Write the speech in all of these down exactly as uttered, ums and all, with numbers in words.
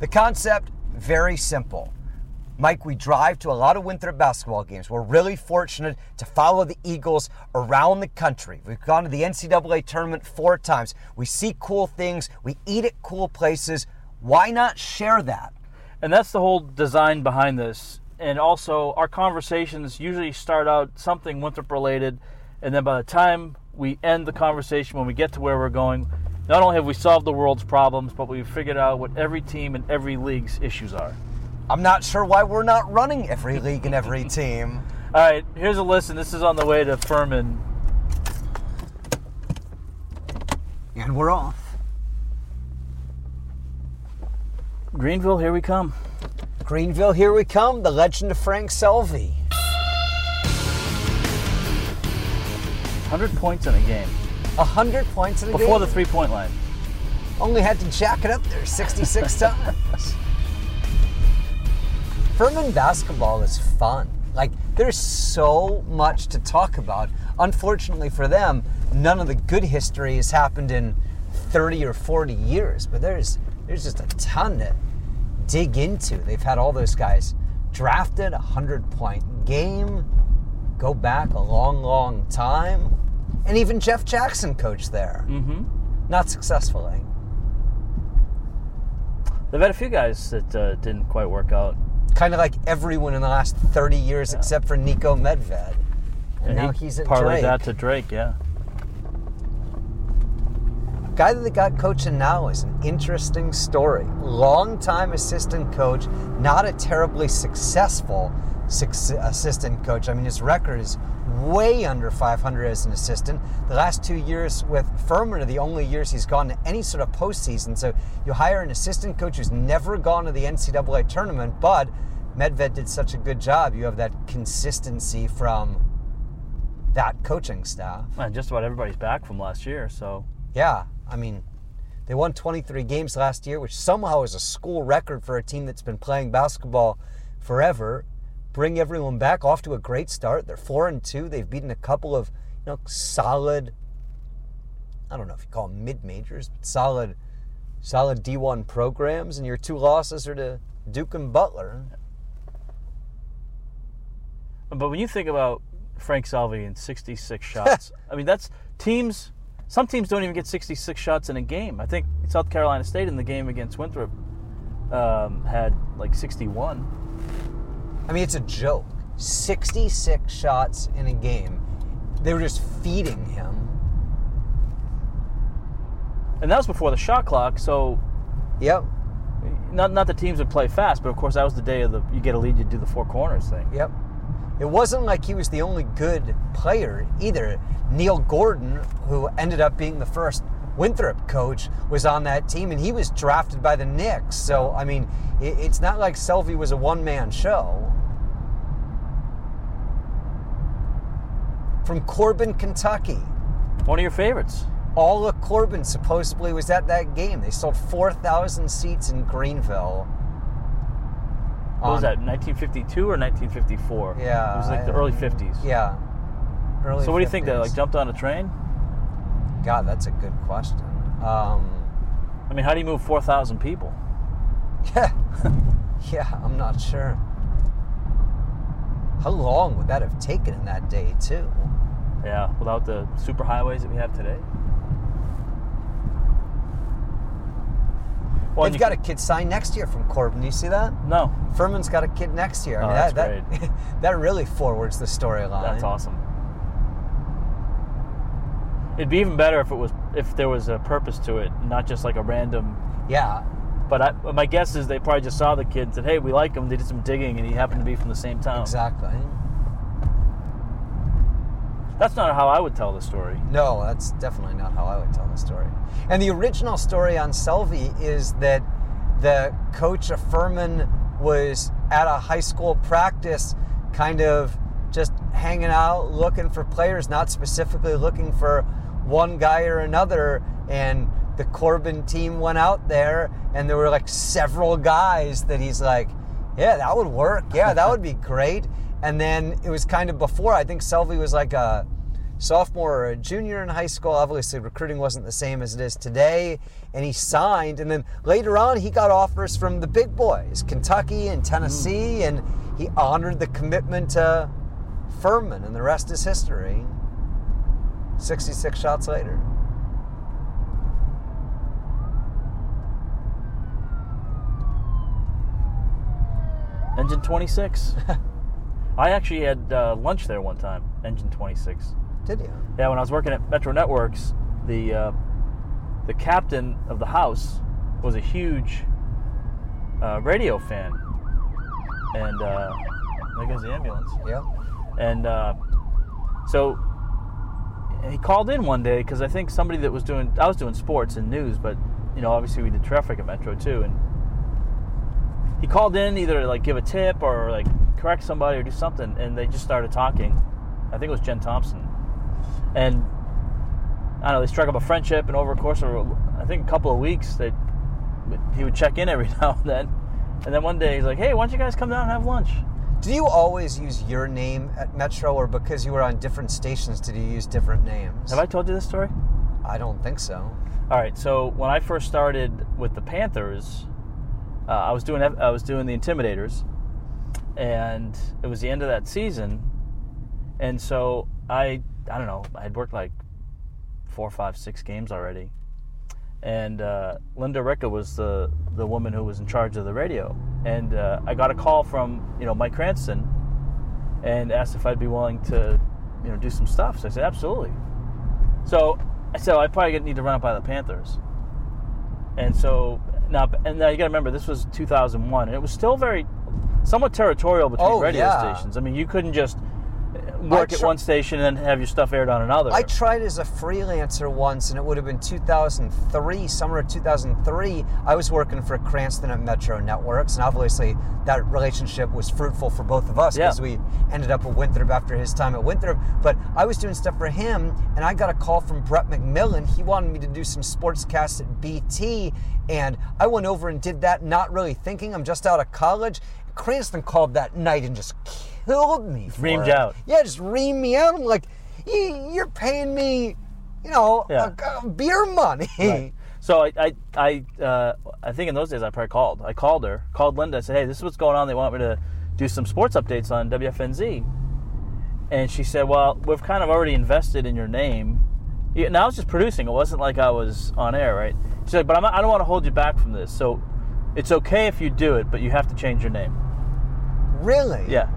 The concept, very simple. Mike, we drive to a lot of Winthrop basketball games. We're really fortunate to follow the Eagles around the country. We've gone to the N C double A tournament four times. We see cool things. We eat at cool places. Why not share that? And that's the whole design behind this. And also, our conversations usually start out something Winthrop-related, and then by the time we end the conversation, when we get to where we're going, not only have we solved the world's problems, but we've figured out what every team and every league's issues are. I'm not sure why we're not running every league and every team. All right, here's a listen. This is on the way to Furman. And we're off. Greenville, here we come. Greenville, here we come. The legend of Frank Selvy. one hundred points in a game. one hundred points in a Before game? Before the three-point line. Only had to jack it up there sixty-six times. Furman basketball is fun. Like, there's so much to talk about. Unfortunately for them, none of the good history has happened in thirty or forty years, but there's there's just a ton to dig into. They've had all those guys drafted, a hundred-point game, go back a long, long time, and even Jeff Jackson coached there. Mm-hmm. Not successfully. They've had a few guys that uh, didn't quite work out. Kind of like everyone in the last thirty years, yeah. Except for Niko Medvěd. And yeah, now he's at Drake. He parlayed that to Drake, yeah. The guy that they got coaching now is an interesting story. Long-time assistant coach, not a terribly successful su- assistant coach. I mean, his record is way under five hundred as an assistant. The last two years with Furman are the only years he's gone to any sort of postseason. So you hire an assistant coach who's never gone to the N C double A tournament, but Medvěd did such a good job. You have that consistency from that coaching staff. And just about everybody's back from last year, so. Yeah, I mean, they won twenty-three games last year, which somehow is a school record for a team that's been playing basketball forever. Bring everyone back, off to a great start. They're four and two. They've beaten a couple of, you know, solid, I don't know if you call them mid-majors, but solid, solid D one programs, and your two losses are to Duke and Butler. But when you think about Frank Selvy and sixty-six shots, I mean, that's teams, some teams don't even get sixty-six shots in a game. I think South Carolina State in the game against Winthrop um, had like sixty-one. I mean, it's a joke. sixty-six shots in a game. They were just feeding him. And that was before the shot clock, so... Yep. Not not the teams would play fast, but of course that was the day of the you get a lead, you do the four corners thing. Yep. It wasn't like he was the only good player either. Neil Gordon, who ended up being the first Winthrop coach, was on that team, and he was drafted by the Knicks. So, I mean, it, it's not like Selvy was a one-man show. From Corbin, Kentucky. One of your favorites. All of Corbin supposedly was at that game. They sold four thousand seats in Greenville. What was that, nineteen fifty-two or nineteen fifty-four? Yeah. It was like I, the early fifties. Yeah. Early so what fifties. Do you think, they like jumped on a train? God, that's a good question. Um, I mean, how do you move four thousand people? Yeah. yeah, I'm not sure. How long would that have taken in that day, too? Yeah, without the superhighways that we have today. Well, They've got can... a kid signed next year from Corbin. Do you see that? No. Furman's got a kid next year. I oh, mean, that's that, great. That, that really forwards the storyline. That's awesome. It'd be even better if it was if there was a purpose to it, not just like a random. Yeah. But I, my guess is they probably just saw the kid and said, "Hey, we like him." They did some digging, and he happened to be from the same town. Exactly. That's not how I would tell the story. No, that's definitely not how I would tell the story. And the original story on Selvy is that the coach of Furman was at a high school practice, kind of just hanging out, looking for players, not specifically looking for one guy or another, and the Corbin team went out there and there were like several guys that he's like, yeah, that would work, yeah, that would be great. And then it was kind of before, I think Selvy was like a sophomore or a junior in high school. Obviously, recruiting wasn't the same as it is today, and he signed. And then later on, he got offers from the big boys, Kentucky and Tennessee, mm. and he honored the commitment to Furman, and the rest is history. sixty-six shots later. Engine Twenty Six. I actually had uh, lunch there one time. Engine Twenty Six. Did you? Yeah, when I was working at Metro Networks, the uh, the captain of the house was a huge uh, radio fan, and uh, there goes the ambulance. Yeah. And uh, so he called in one day because I think somebody that was doing I was doing sports and news, but you know obviously we did traffic at Metro too, and he called in either to like give a tip or like correct somebody or do something, and they just started talking. I think it was Jen Thompson, and I don't know, they struck up a friendship, and over a course of I think a couple of weeks, they he would check in every now and then, and then one day he's like, "Hey, why don't you guys come down and have lunch?" Do you always use your name at Metro, or because you were on different stations, did you use different names? Have I told you this story? I don't think so. All right, so when I first started with the Panthers. Uh, I was doing I was doing the Intimidators, and it was the end of that season, and so I I don't know I had worked like four, five, six games already, and uh, Linda Ricker was the the woman who was in charge of the radio, and uh, I got a call from you know Mike Cranston, and asked if I'd be willing to you know do some stuff. So I said absolutely. So I said I probably need to run up by the Panthers, and so. Now, and now you got to remember, this was two thousand one, and it was still very, somewhat territorial between oh, radio yeah. stations. I mean, you couldn't just work tr- at one station and then have your stuff aired on another. I tried as a freelancer once, and it would have been two thousand three, summer of two thousand three. I was working for Cranston at Metro Networks, and obviously that relationship was fruitful for both of us because yeah. we ended up at Winthrop after his time at Winthrop. But I was doing stuff for him, and I got a call from Brett McMillan. He wanted me to do some sportscasts at B T, and I went over and did that, not really thinking. I'm just out of college. Cranston called that night and just killed me for reamed it. Out. Yeah, just reamed me out. I'm like, you're paying me, you know, yeah. a, a beer money. Right. So I I I, uh, I think in those days I probably called. I called her, called Linda. I said, hey, this is what's going on. They want me to do some sports updates on W F N Z. And she said, well, we've kind of already invested in your name. And I was just producing. It wasn't like I was on air, right? She said, but I'm not, I don't want to hold you back from this. So it's okay if you do it, but you have to change your name. Really? Yeah.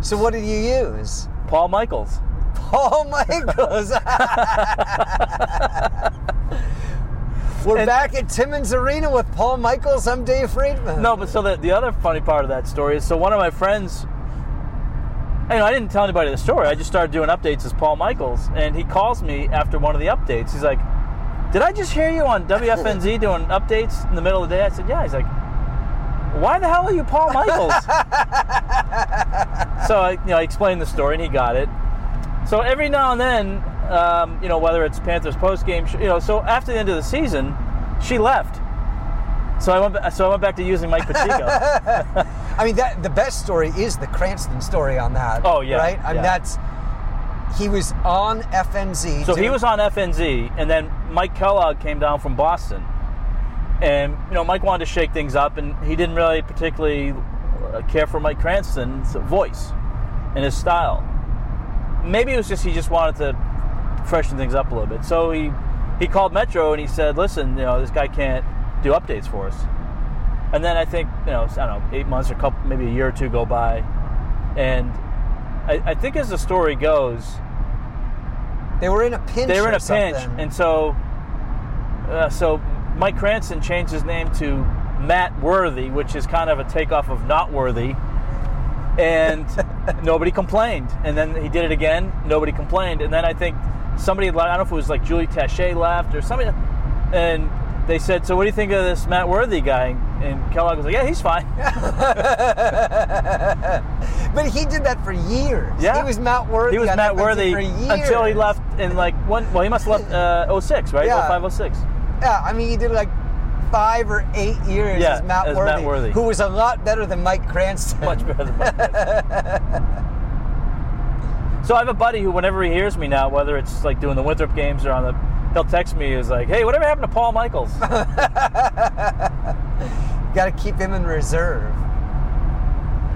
So what did you use? Paul Michaels. Paul Michaels. We're and, back at Timmins Arena with Paul Michaels. I'm Dave Friedman. No, but so the, the other funny part of that story is so one of my friends, you know, I didn't tell anybody the story. I just started doing updates as Paul Michaels, and he calls me after one of the updates. He's like, did I just hear you on W F N Z doing updates in the middle of the day? I said, yeah. He's like, why the hell are you Paul Michaels? So I, you know, I explained the story, and he got it. So every now and then, um, you know, whether it's Panthers postgame, you know, so after the end of the season, she left. So I went. So I went back to using Mike Pacheco. I mean, that the best story is the Cranston story on that. Oh yeah, right. I mean, yeah. that's he was on F N Z. So doing- he was on F N Z, and then Mike Kellogg came down from Boston. And, you know, Mike wanted to shake things up, and he didn't really particularly care for Mike Cranston's voice and his style. Maybe it was just he just wanted to freshen things up a little bit. So he, he called Metro, and he said, listen, you know, this guy can't do updates for us. And then I think, you know, I don't know, eight months or a couple, maybe a year or two go by. And I, I think as the story goes... They were in a pinch They were in a pinch, something. and so... Uh, so... Mike Cranston changed his name to Matt Worthy, which is kind of a takeoff of Not Worthy, and nobody complained. And then he did it again, nobody complained. And then I think somebody, I don't know if it was like Julie Taché left or somebody, and they said, so what do you think of this Matt Worthy guy? And Kellogg was like, yeah, he's fine. But he did that for years. Yeah. He was Matt Worthy. He was Matt Worthy for years. Until he left in like one, well, he must have left uh, oh six, right? Yeah. oh five, oh six. Yeah, I mean, he did like five or eight years yeah, as, Matt, as Worthy, Matt Worthy, who was a lot better than Mike Cranston. Much better than Mike Cranston. So I have a buddy who, whenever he hears me now, whether it's like doing the Winthrop games or on the, he'll text me. He's like, "Hey, whatever happened to Paul Michaels?" You got to keep him in reserve.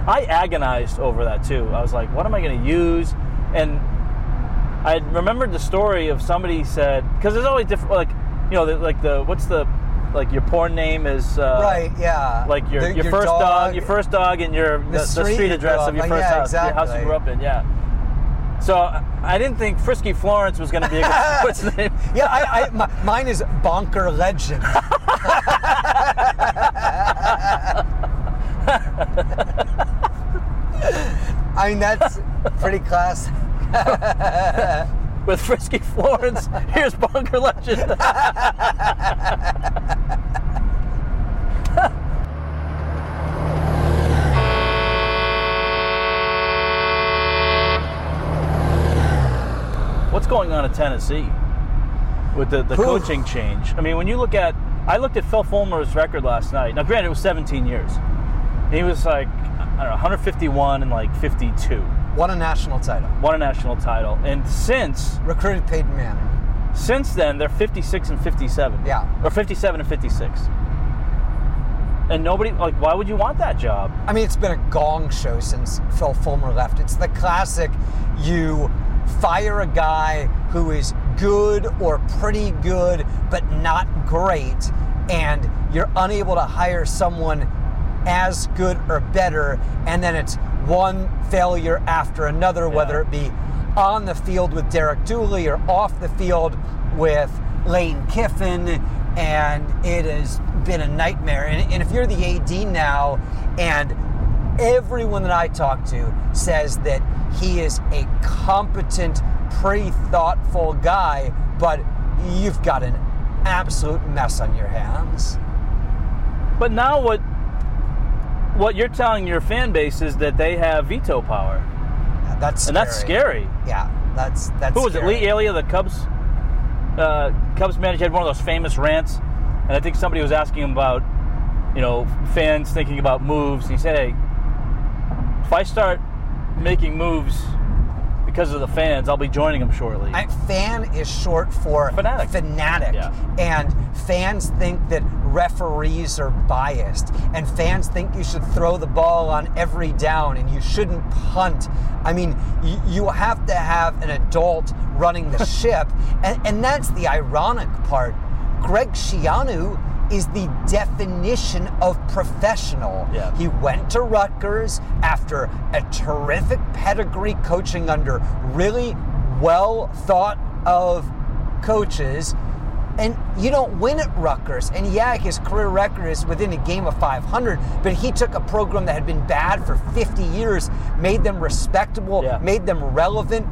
I agonized over that too. I was like, "What am I going to use?" And I remembered the story of somebody said, because there's always different, like, you know, the, like the what's the like your porn name is uh, right, yeah, like your the, your, your first dog, dog, your first dog, and your the, the street, street address dog. of your like, first yeah, house, exactly. your house you grew up in, yeah. So I didn't think Frisky Florence was going to be a good sports name. Yeah, I, I, my, mine is Bonker Legend. I mean, that's pretty classic. With Frisky Florence, here's Bonker Legend. What's going on in Tennessee with the, the coaching change? I mean, when you look at, I looked at Phil Fulmer's record last night. Now, granted, it was seventeen years. He was like, I don't know, one hundred fifty-one and like fifty-two. Won a national title. Won a national title. And since... Recruited Peyton Manning. Since then, they're fifty-six and fifty-seven. Yeah. Or fifty-seven and fifty-six. And nobody, like, why would you want that job? I mean, it's been a gong show since Phil Fulmer left. It's the classic, you... fire a guy who is good or pretty good but not great, and you're unable to hire someone as good or better, and then it's one failure after another, yeah. whether it be on the field with Derek Dooley or off the field with Lane Kiffin, and it has been a nightmare. And, and if you're the A D now, and everyone that I talk to says that he is a competent, pretty thoughtful guy, but you've got an absolute mess on your hands. But now what what you're telling your fan base is that they have veto power. Yeah, that's scary. And that's scary. Yeah, that's that's Who was scary. it, Lee Alia, the Cubs uh, Cubs manager, had one of those famous rants, and I think somebody was asking him about, you know, fans thinking about moves, and he said, hey, if I start making moves because of the fans, I'll be joining them shortly. I, fan is short for fanatic, fanatic. Yeah. And fans think that referees are biased, and fans think you should throw the ball on every down and you shouldn't punt. I mean, you, you have to have an adult running the ship, and, and that's the ironic part. Greg Schiano is the definition of professional. Yeah. He went to Rutgers after a terrific pedigree coaching under really well thought of coaches, and you don't win at Rutgers. And yeah, his career record is within a game of five hundred, but he took a program that had been bad for fifty years, made them respectable, yeah. made them relevant,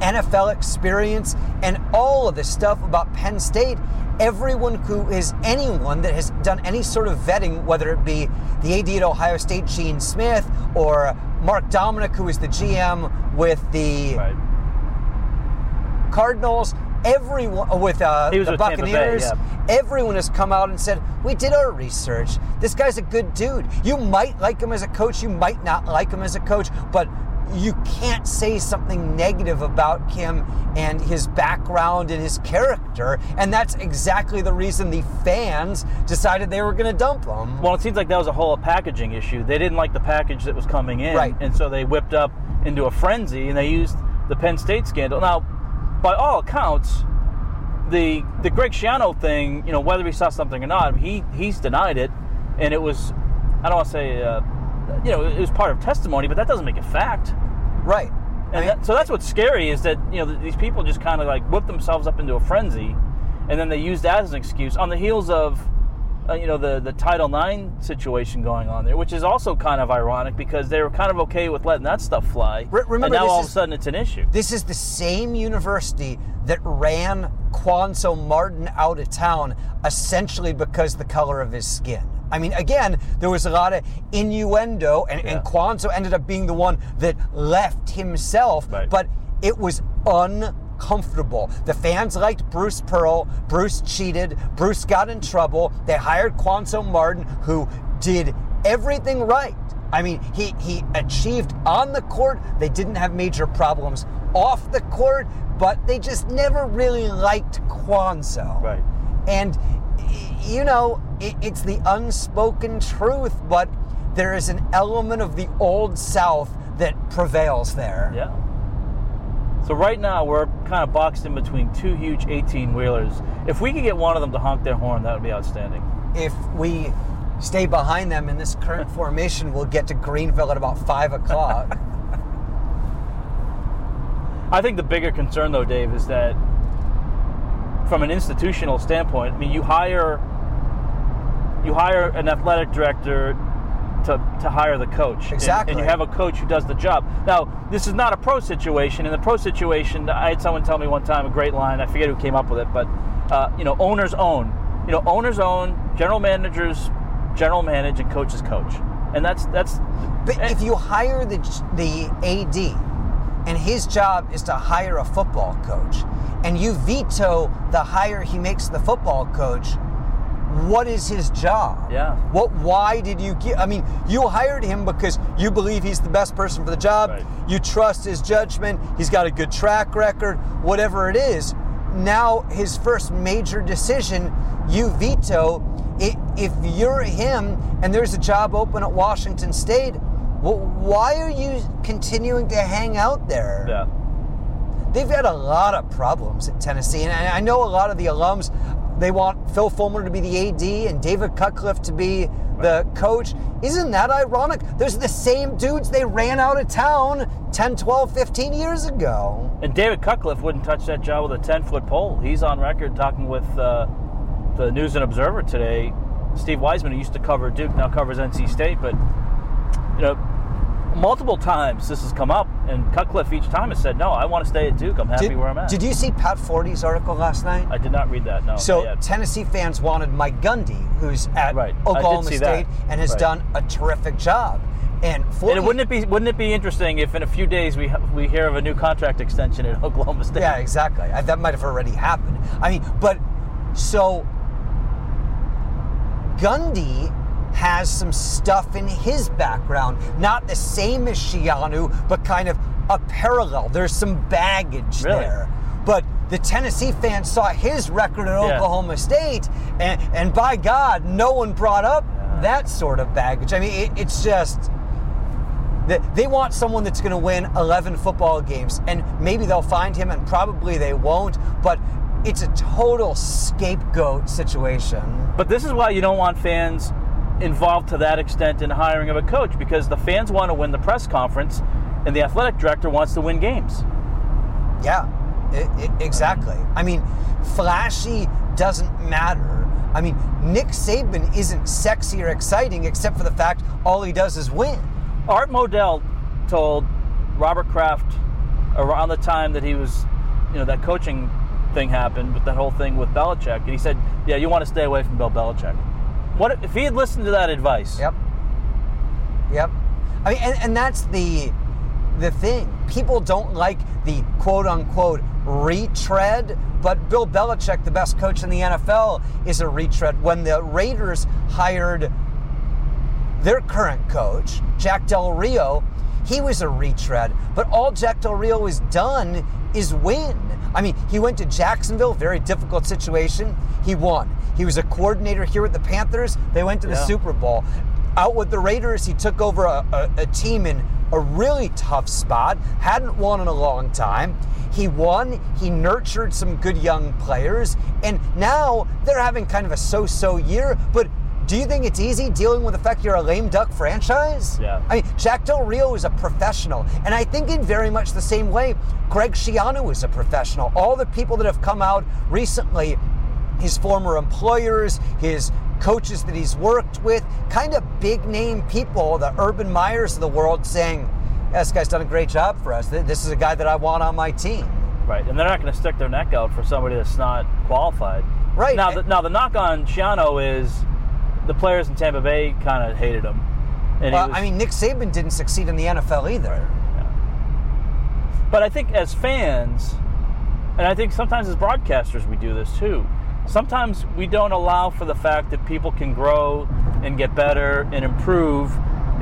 N F L experience, and all of the stuff about Penn State. Everyone who is anyone that has done any sort of vetting, whether it be the A D at Ohio State, Gene Smith, or Mark Dominick, who is the G M with the right. Cardinals, everyone with uh, the with Buccaneers, Bay, yeah. everyone has come out and said, we did our research. This guy's a good dude. You might like him as a coach, you might not like him as a coach, but you can't say something negative about him and his background and his character, and that's exactly the reason the fans decided they were going to dump him. Well, it seems like that was a whole packaging issue. They didn't like the package that was coming in, right. and so they whipped up into a frenzy, and they used the Penn State scandal. Now, by all accounts, the the Greg Schiano thing, you know, whether he saw something or not, he he's denied it, and it was, I don't want to say... Uh, you know, it was part of testimony, but that doesn't make it fact. Right. And I mean, that, so that's what's scary is that, you know, these people just kind of like whip themselves up into a frenzy, and then they use that as an excuse on the heels of, uh, you know, the, the Title nine situation going on there, which is also kind of ironic because they were kind of okay with letting that stuff fly. Re- remember, and now all is, of a sudden it's an issue. This is the same university that ran Cuonzo Martin out of town essentially because the color of his skin. I mean, again, there was a lot of innuendo, and, yeah. and Cuonzo ended up being the one that left himself, right. but it was uncomfortable. The fans liked Bruce Pearl, Bruce cheated, Bruce got in trouble, they hired Cuonzo Martin, who did everything right. I mean, he, he achieved on the court. They didn't have major problems off the court, but they just never really liked Cuonzo. Right. And, you know, it, it's the unspoken truth, but there is an element of the old South that prevails there. Yeah. So right now we're kind of boxed in between two huge eighteen-wheelers. If we could get one of them to honk their horn, that would be outstanding. If we stay behind them in this current formation, we'll get to Greenville at about five o'clock. I think the bigger concern, though, Dave, is that from an institutional standpoint, I mean, you hire you hire an athletic director to, to hire the coach. Exactly. And, and you have a coach who does the job. Now, this is not a pro situation. In the pro situation, I had someone tell me one time, a great line, I forget who came up with it, but, uh, you know, owners own. You know, owners own, general managers general manage, and coaches coach. And that's... that's. But and, if you hire the the A D, and his job is to hire a football coach, and you veto the hire he makes the football coach, what is his job? Yeah. What? Why did you give... I mean, you hired him because you believe he's the best person for the job. Right. You trust his judgment. He's got a good track record. Whatever it is, now his first major decision... You veto. If you're him and there's a job open at Washington State, well, why are you continuing to hang out there? Yeah. They've had a lot of problems at Tennessee, and I know a lot of the alums, they want Phil Fulmer to be the A D and David Cutcliffe to be the coach. Isn't that ironic? There's the same dudes they ran out of town ten, twelve, fifteen years ago. And David Cutcliffe wouldn't touch that job with a ten-foot pole. He's on record talking with... Uh... The News and Observer today, Steve Weisman, who used to cover Duke, now covers N C State, but, you know, multiple times this has come up, and Cutcliffe each time has said, no, I want to stay at Duke. I'm happy did, where I'm at. Did you see Pat Forty's article last night? I did not read that, no. So yet. Tennessee fans wanted Mike Gundy, who's at right. Oklahoma State that. and has right. done a terrific job. And, Forty, and wouldn't it be wouldn't it be interesting if in a few days we we hear of a new contract extension at Oklahoma State? Yeah, exactly. I, that might have already happened. I mean, but so... Gundy has some stuff in his background, not the same as Schiano, but kind of a parallel. There's some baggage really? there. But the Tennessee fans saw his record at yeah. Oklahoma State, and, and by God, no one brought up yeah. that sort of baggage. I mean, it, it's just... They want someone that's going to win eleven football games, and maybe they'll find him, and probably they won't, but... It's a total scapegoat situation. But this is why you don't want fans involved to that extent in hiring of a coach, because the fans want to win the press conference and the athletic director wants to win games. Yeah, it, it, exactly. I mean, flashy doesn't matter. I mean, Nick Saban isn't sexy or exciting except for the fact all he does is win. Art Modell told Robert Kraft around the time that he was, you know, that coaching thing happened with that whole thing with Belichick, and he said, yeah, you want to stay away from Bill Belichick. What if he had listened to that advice? Yep. Yep. I mean, and, and that's the the thing. People don't like the quote-unquote retread, but Bill Belichick, the best coach in the N F L, is a retread. When the Raiders hired their current coach, Jack Del Rio, he was a retread, but all Jack Del Rio has done is win. I mean, he went to Jacksonville, very difficult situation. He won. He was a coordinator here with the Panthers. They went to the yeah. Super Bowl. Out with the Raiders, he took over a, a, a team in a really tough spot, hadn't won in a long time. He won. He nurtured some good young players. And now they're having kind of a so-so year. But do you think it's easy dealing with the fact you're a lame duck franchise? Yeah. I mean, Jack Del Rio is a professional. And I think in very much the same way, Greg Schiano is a professional. All the people that have come out recently, his former employers, his coaches that he's worked with, kind of big name people, the Urban Meyers of the world, saying, yeah, this guy's done a great job for us. This is a guy that I want on my team. Right. And they're not going to stick their neck out for somebody that's not qualified. Right. Now, the, now the knock on Schiano is... The players in Tampa Bay kind of hated him. And well, was, I mean, Nick Saban didn't succeed in the N F L either. Yeah. But I think as fans, and I think sometimes as broadcasters we do this too, sometimes we don't allow for the fact that people can grow and get better and improve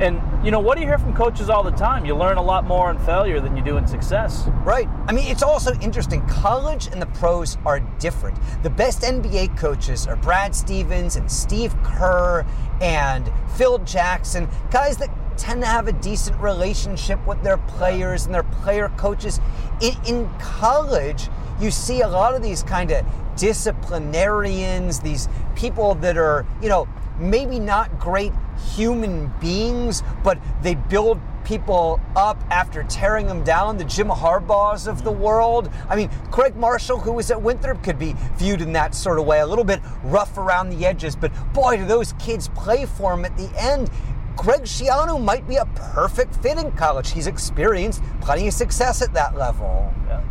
And, you know, what do you hear from coaches all the time? You learn a lot more in failure than you do in success. Right. I mean, it's also interesting. College and the pros are different. The best N B A coaches are Brad Stevens and Steve Kerr and Phil Jackson, guys that tend to have a decent relationship with their players and their player coaches. In, in college, you see a lot of these kind of disciplinarians, these people that are, you know, maybe not great human beings, but they build people up after tearing them down, the Jim Harbaughs of the world. I mean, Craig Marshall, who was at Winthrop, could be viewed in that sort of way, a little bit rough around the edges, but boy, do those kids play for him at the end. Greg Schiano might be a perfect fit in college. He's experienced plenty of success at that level. Yeah.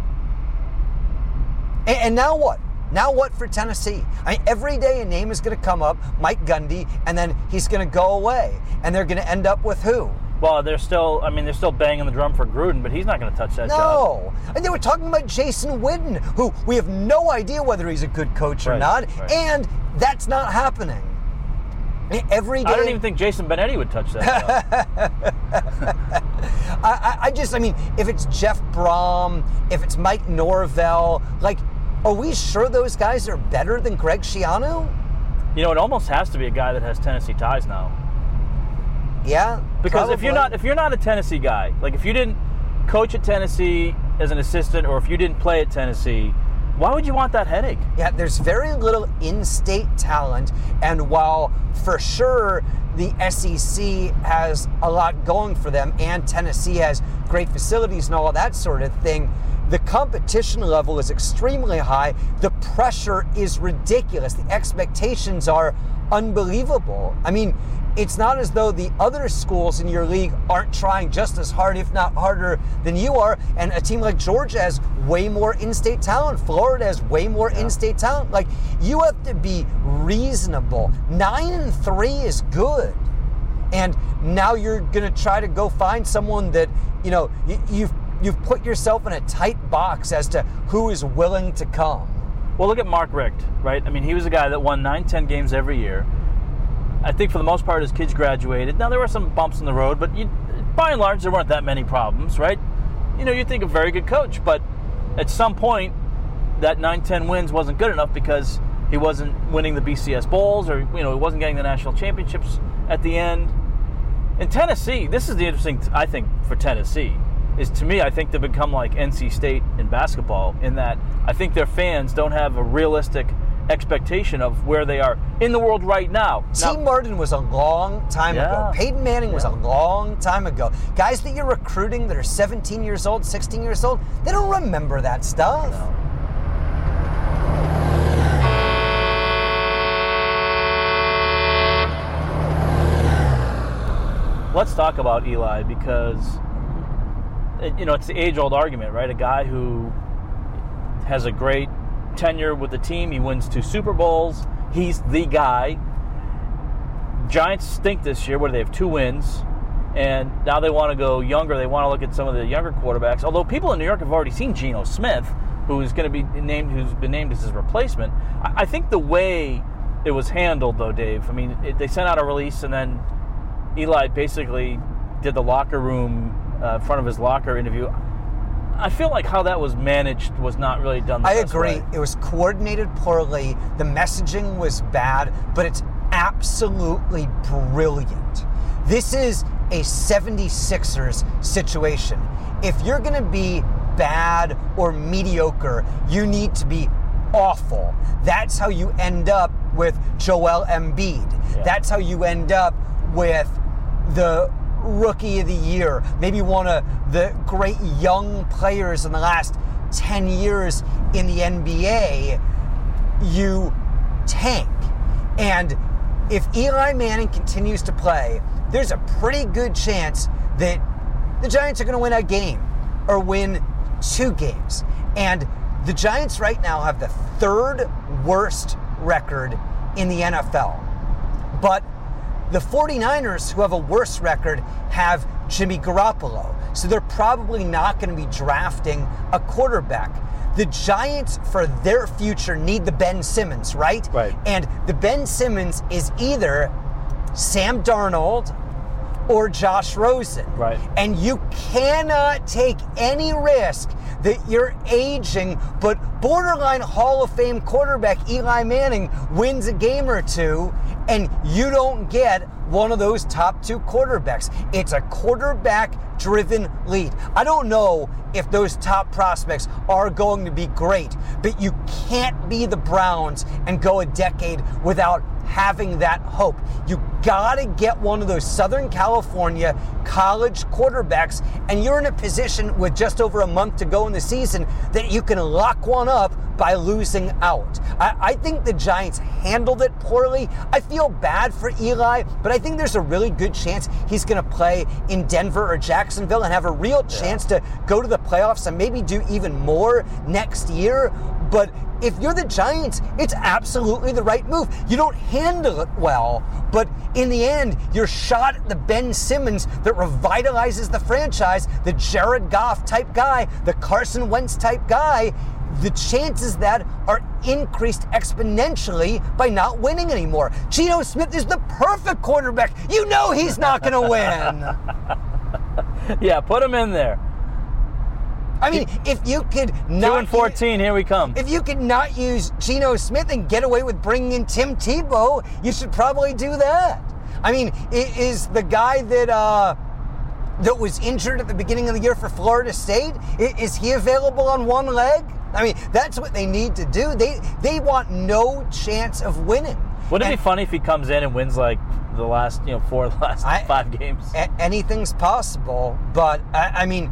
And, and now what? Now what for Tennessee? I mean, every day a name is going to come up, Mike Gundy, and then he's going to go away. And they're going to end up with who? Well, they're still, I mean, they're still banging the drum for Gruden, but he's not going to touch that no. job. No. And they were talking about Jason Witten, who we have no idea whether he's a good coach right, or not. Right. And that's not happening. I mean, every day. I don't even think Jason Benetti would touch that job. I, I just, I mean, if it's Jeff Brom, if it's Mike Norvell, like, are we sure those guys are better than Greg Schiano? You know, it almost has to be a guy that has Tennessee ties now. Yeah, because probably. if you're not if you're not a Tennessee guy, like if you didn't coach at Tennessee as an assistant, or if you didn't play at Tennessee, why would you want that headache? Yeah, there's very little in-state talent, and while for sure the S E C has a lot going for them, and Tennessee has great facilities and all that sort of thing, the competition level is extremely high. The pressure is ridiculous. The expectations are unbelievable. I mean, it's not as though the other schools in your league aren't trying just as hard, if not harder, than you are. And a team like Georgia has way more in-state talent. Florida has way more yeah. in-state talent. Like, you have to be reasonable. Nine and three is good. And now you're going to try to go find someone that, you know, y- you've You've put yourself in a tight box as to who is willing to come. Well, look at Mark Richt, right? I mean, he was a guy that won nine, ten games every year. I think for the most part his kids graduated. Now, there were some bumps in the road, but you, by and large there weren't that many problems, right? You know, you think a very good coach, but at some point that nine, ten wins wasn't good enough because he wasn't winning the B C S Bowls, or, you know, he wasn't getting the national championships at the end. In Tennessee, this is the interesting, I think, for Tennessee, is to me, I think they've become like N C State in basketball, in that I think their fans don't have a realistic expectation of where they are in the world right now. T. Martin was a long time yeah. ago. Peyton Manning yeah. was a long time ago. Guys that you're recruiting that are seventeen years old, sixteen years old, they don't remember that stuff. No. Let's talk about Eli, because, you know, it's the age-old argument, right? A guy who has a great tenure with the team, he wins two Super Bowls, he's the guy. Giants stink this year, where they have two wins, and now they want to go younger. They want to look at some of the younger quarterbacks, although people in New York have already seen Geno Smith, who is going to be named, who's been named as his replacement. I think the way it was handled, though, Dave, I mean, it, they sent out a release, and then Eli basically did the locker room Uh, in front of his locker interview. I feel like how that was managed was not really done the I best agree. Way. It was coordinated poorly. The messaging was bad, but it's absolutely brilliant. This is a seventy-sixers situation. If you're going to be bad or mediocre, you need to be awful. That's how you end up with Joel Embiid. Yeah. That's how you end up with the Rookie of the Year, maybe one of the great young players in the last ten years in the N B A. You tank. And if Eli Manning continues to play, there's a pretty good chance that the Giants are going to win a game or win two games. And the Giants right now have the third worst record in the N F L. But the 49ers, who have a worse record, have Jimmy Garoppolo. So they're probably not going to be drafting a quarterback. The Giants, for their future, need the Ben Simmons, right? Right. And the Ben Simmons is either Sam Darnold or Josh Rosen. Right. And you cannot take any risk that your aging but borderline Hall of Fame quarterback Eli Manning wins a game or two and you don't get one of those top two quarterbacks. It's a quarterback-driven lead. I don't know if those top prospects are going to be great, but you can't be the Browns and go a decade without having that hope. You gotta get one of those Southern California college quarterbacks, and you're in a position with just over a month to go in the season that you can lock one up by losing out. I, I think the Giants handled it poorly. I feel bad for Eli, but I think there's a really good chance he's gonna play in Denver or Jacksonville and have a real chance yeah. to go to the playoffs and maybe do even more next year. But if you're the Giants, it's absolutely the right move. You don't handle it well, but in the end, you're shot at the Ben Simmons that revitalizes the franchise, the Jared Goff type guy, the Carson Wentz type guy. The chances that are increased exponentially by not winning anymore. Geno Smith is the perfect quarterback. You know he's not going to win. Yeah, put him in there. I mean, if you could not... two and fourteen, here we come. If you could not use Geno Smith and get away with bringing in Tim Tebow, you should probably do that. I mean, it is the guy that uh, that was injured at the beginning of the year for Florida State, is he available on one leg? I mean, that's what they need to do. They they want no chance of winning. Wouldn't and, it be funny if he comes in and wins, like, the last, you know, four of the last I, five games? A- anything's possible, but, I, I mean...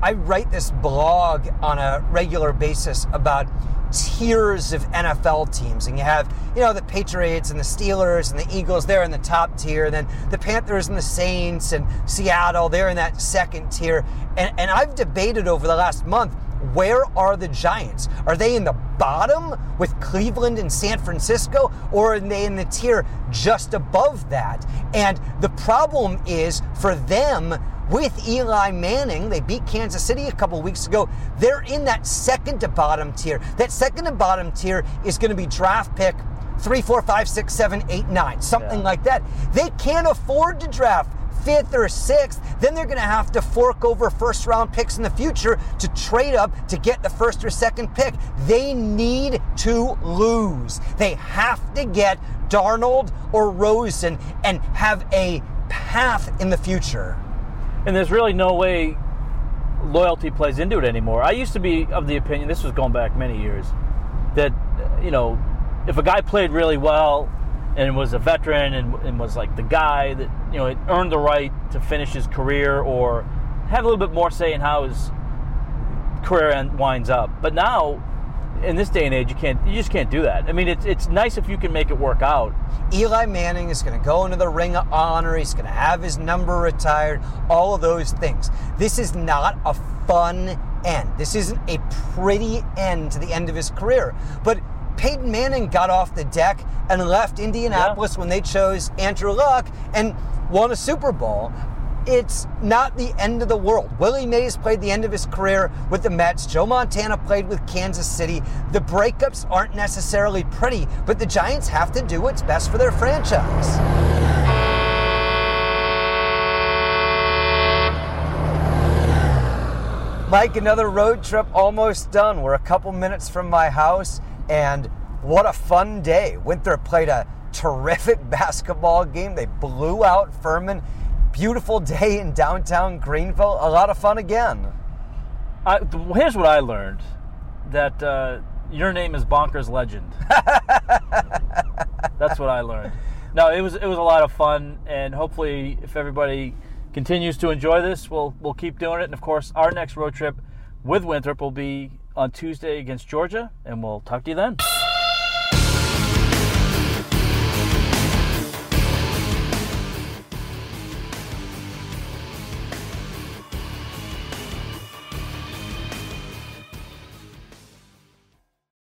I write this blog on a regular basis about tiers of N F L teams, and you have, you know, the Patriots and the Steelers and the Eagles, they're in the top tier, and then the Panthers and the Saints and Seattle, they're in that second tier, and, and I've debated over the last month, where are the Giants? Are they in the bottom with Cleveland and San Francisco, or are they in the tier just above that? And the problem is, for them, with Eli Manning, they beat Kansas City a couple weeks ago. They're in that second to bottom tier. That second to bottom tier is going to be draft pick three, four, five, six, seven, eight, nine, something yeah. like that. They can't afford to draft fifth or sixth. Then they're going to have to fork over first round picks in the future to trade up to get the first or second pick. They need to lose. They have to get Darnold or Rosen and have a path in the future. And there's really no way loyalty plays into it anymore. I used to be of the opinion, this was going back many years, that, you know, if a guy played really well and was a veteran and, and was like the guy that, you know, it earned the right to finish his career or had a little bit more say in how his career end, winds up. But now, in this day and age, you can't. You just can't do that. I mean, it's it's nice if you can make it work out. Eli Manning is going to go into the Ring of Honor. He's going to have his number retired. All of those things. This is not a fun end. This isn't a pretty end to the end of his career. But Peyton Manning got off the deck and left Indianapolis yeah. when they chose Andrew Luck and won a Super Bowl. It's not the end of the world. Willie Mays played the end of his career with the Mets. Joe Montana played with Kansas City. The breakups aren't necessarily pretty, but the Giants have to do what's best for their franchise. Mike, another road trip almost done. We're a couple minutes from my house, and what a fun day. Winthrop played a terrific basketball game. They blew out Furman. Beautiful day in downtown Greenville. A lot of fun again. I, here's what I learned. That uh, your name is Bonkers Legend. That's what I learned. No, it was it was a lot of fun. And hopefully, if everybody continues to enjoy this, we'll, we'll keep doing it. And, of course, our next road trip with Winthrop will be on Tuesday against Georgia. And we'll talk to you then.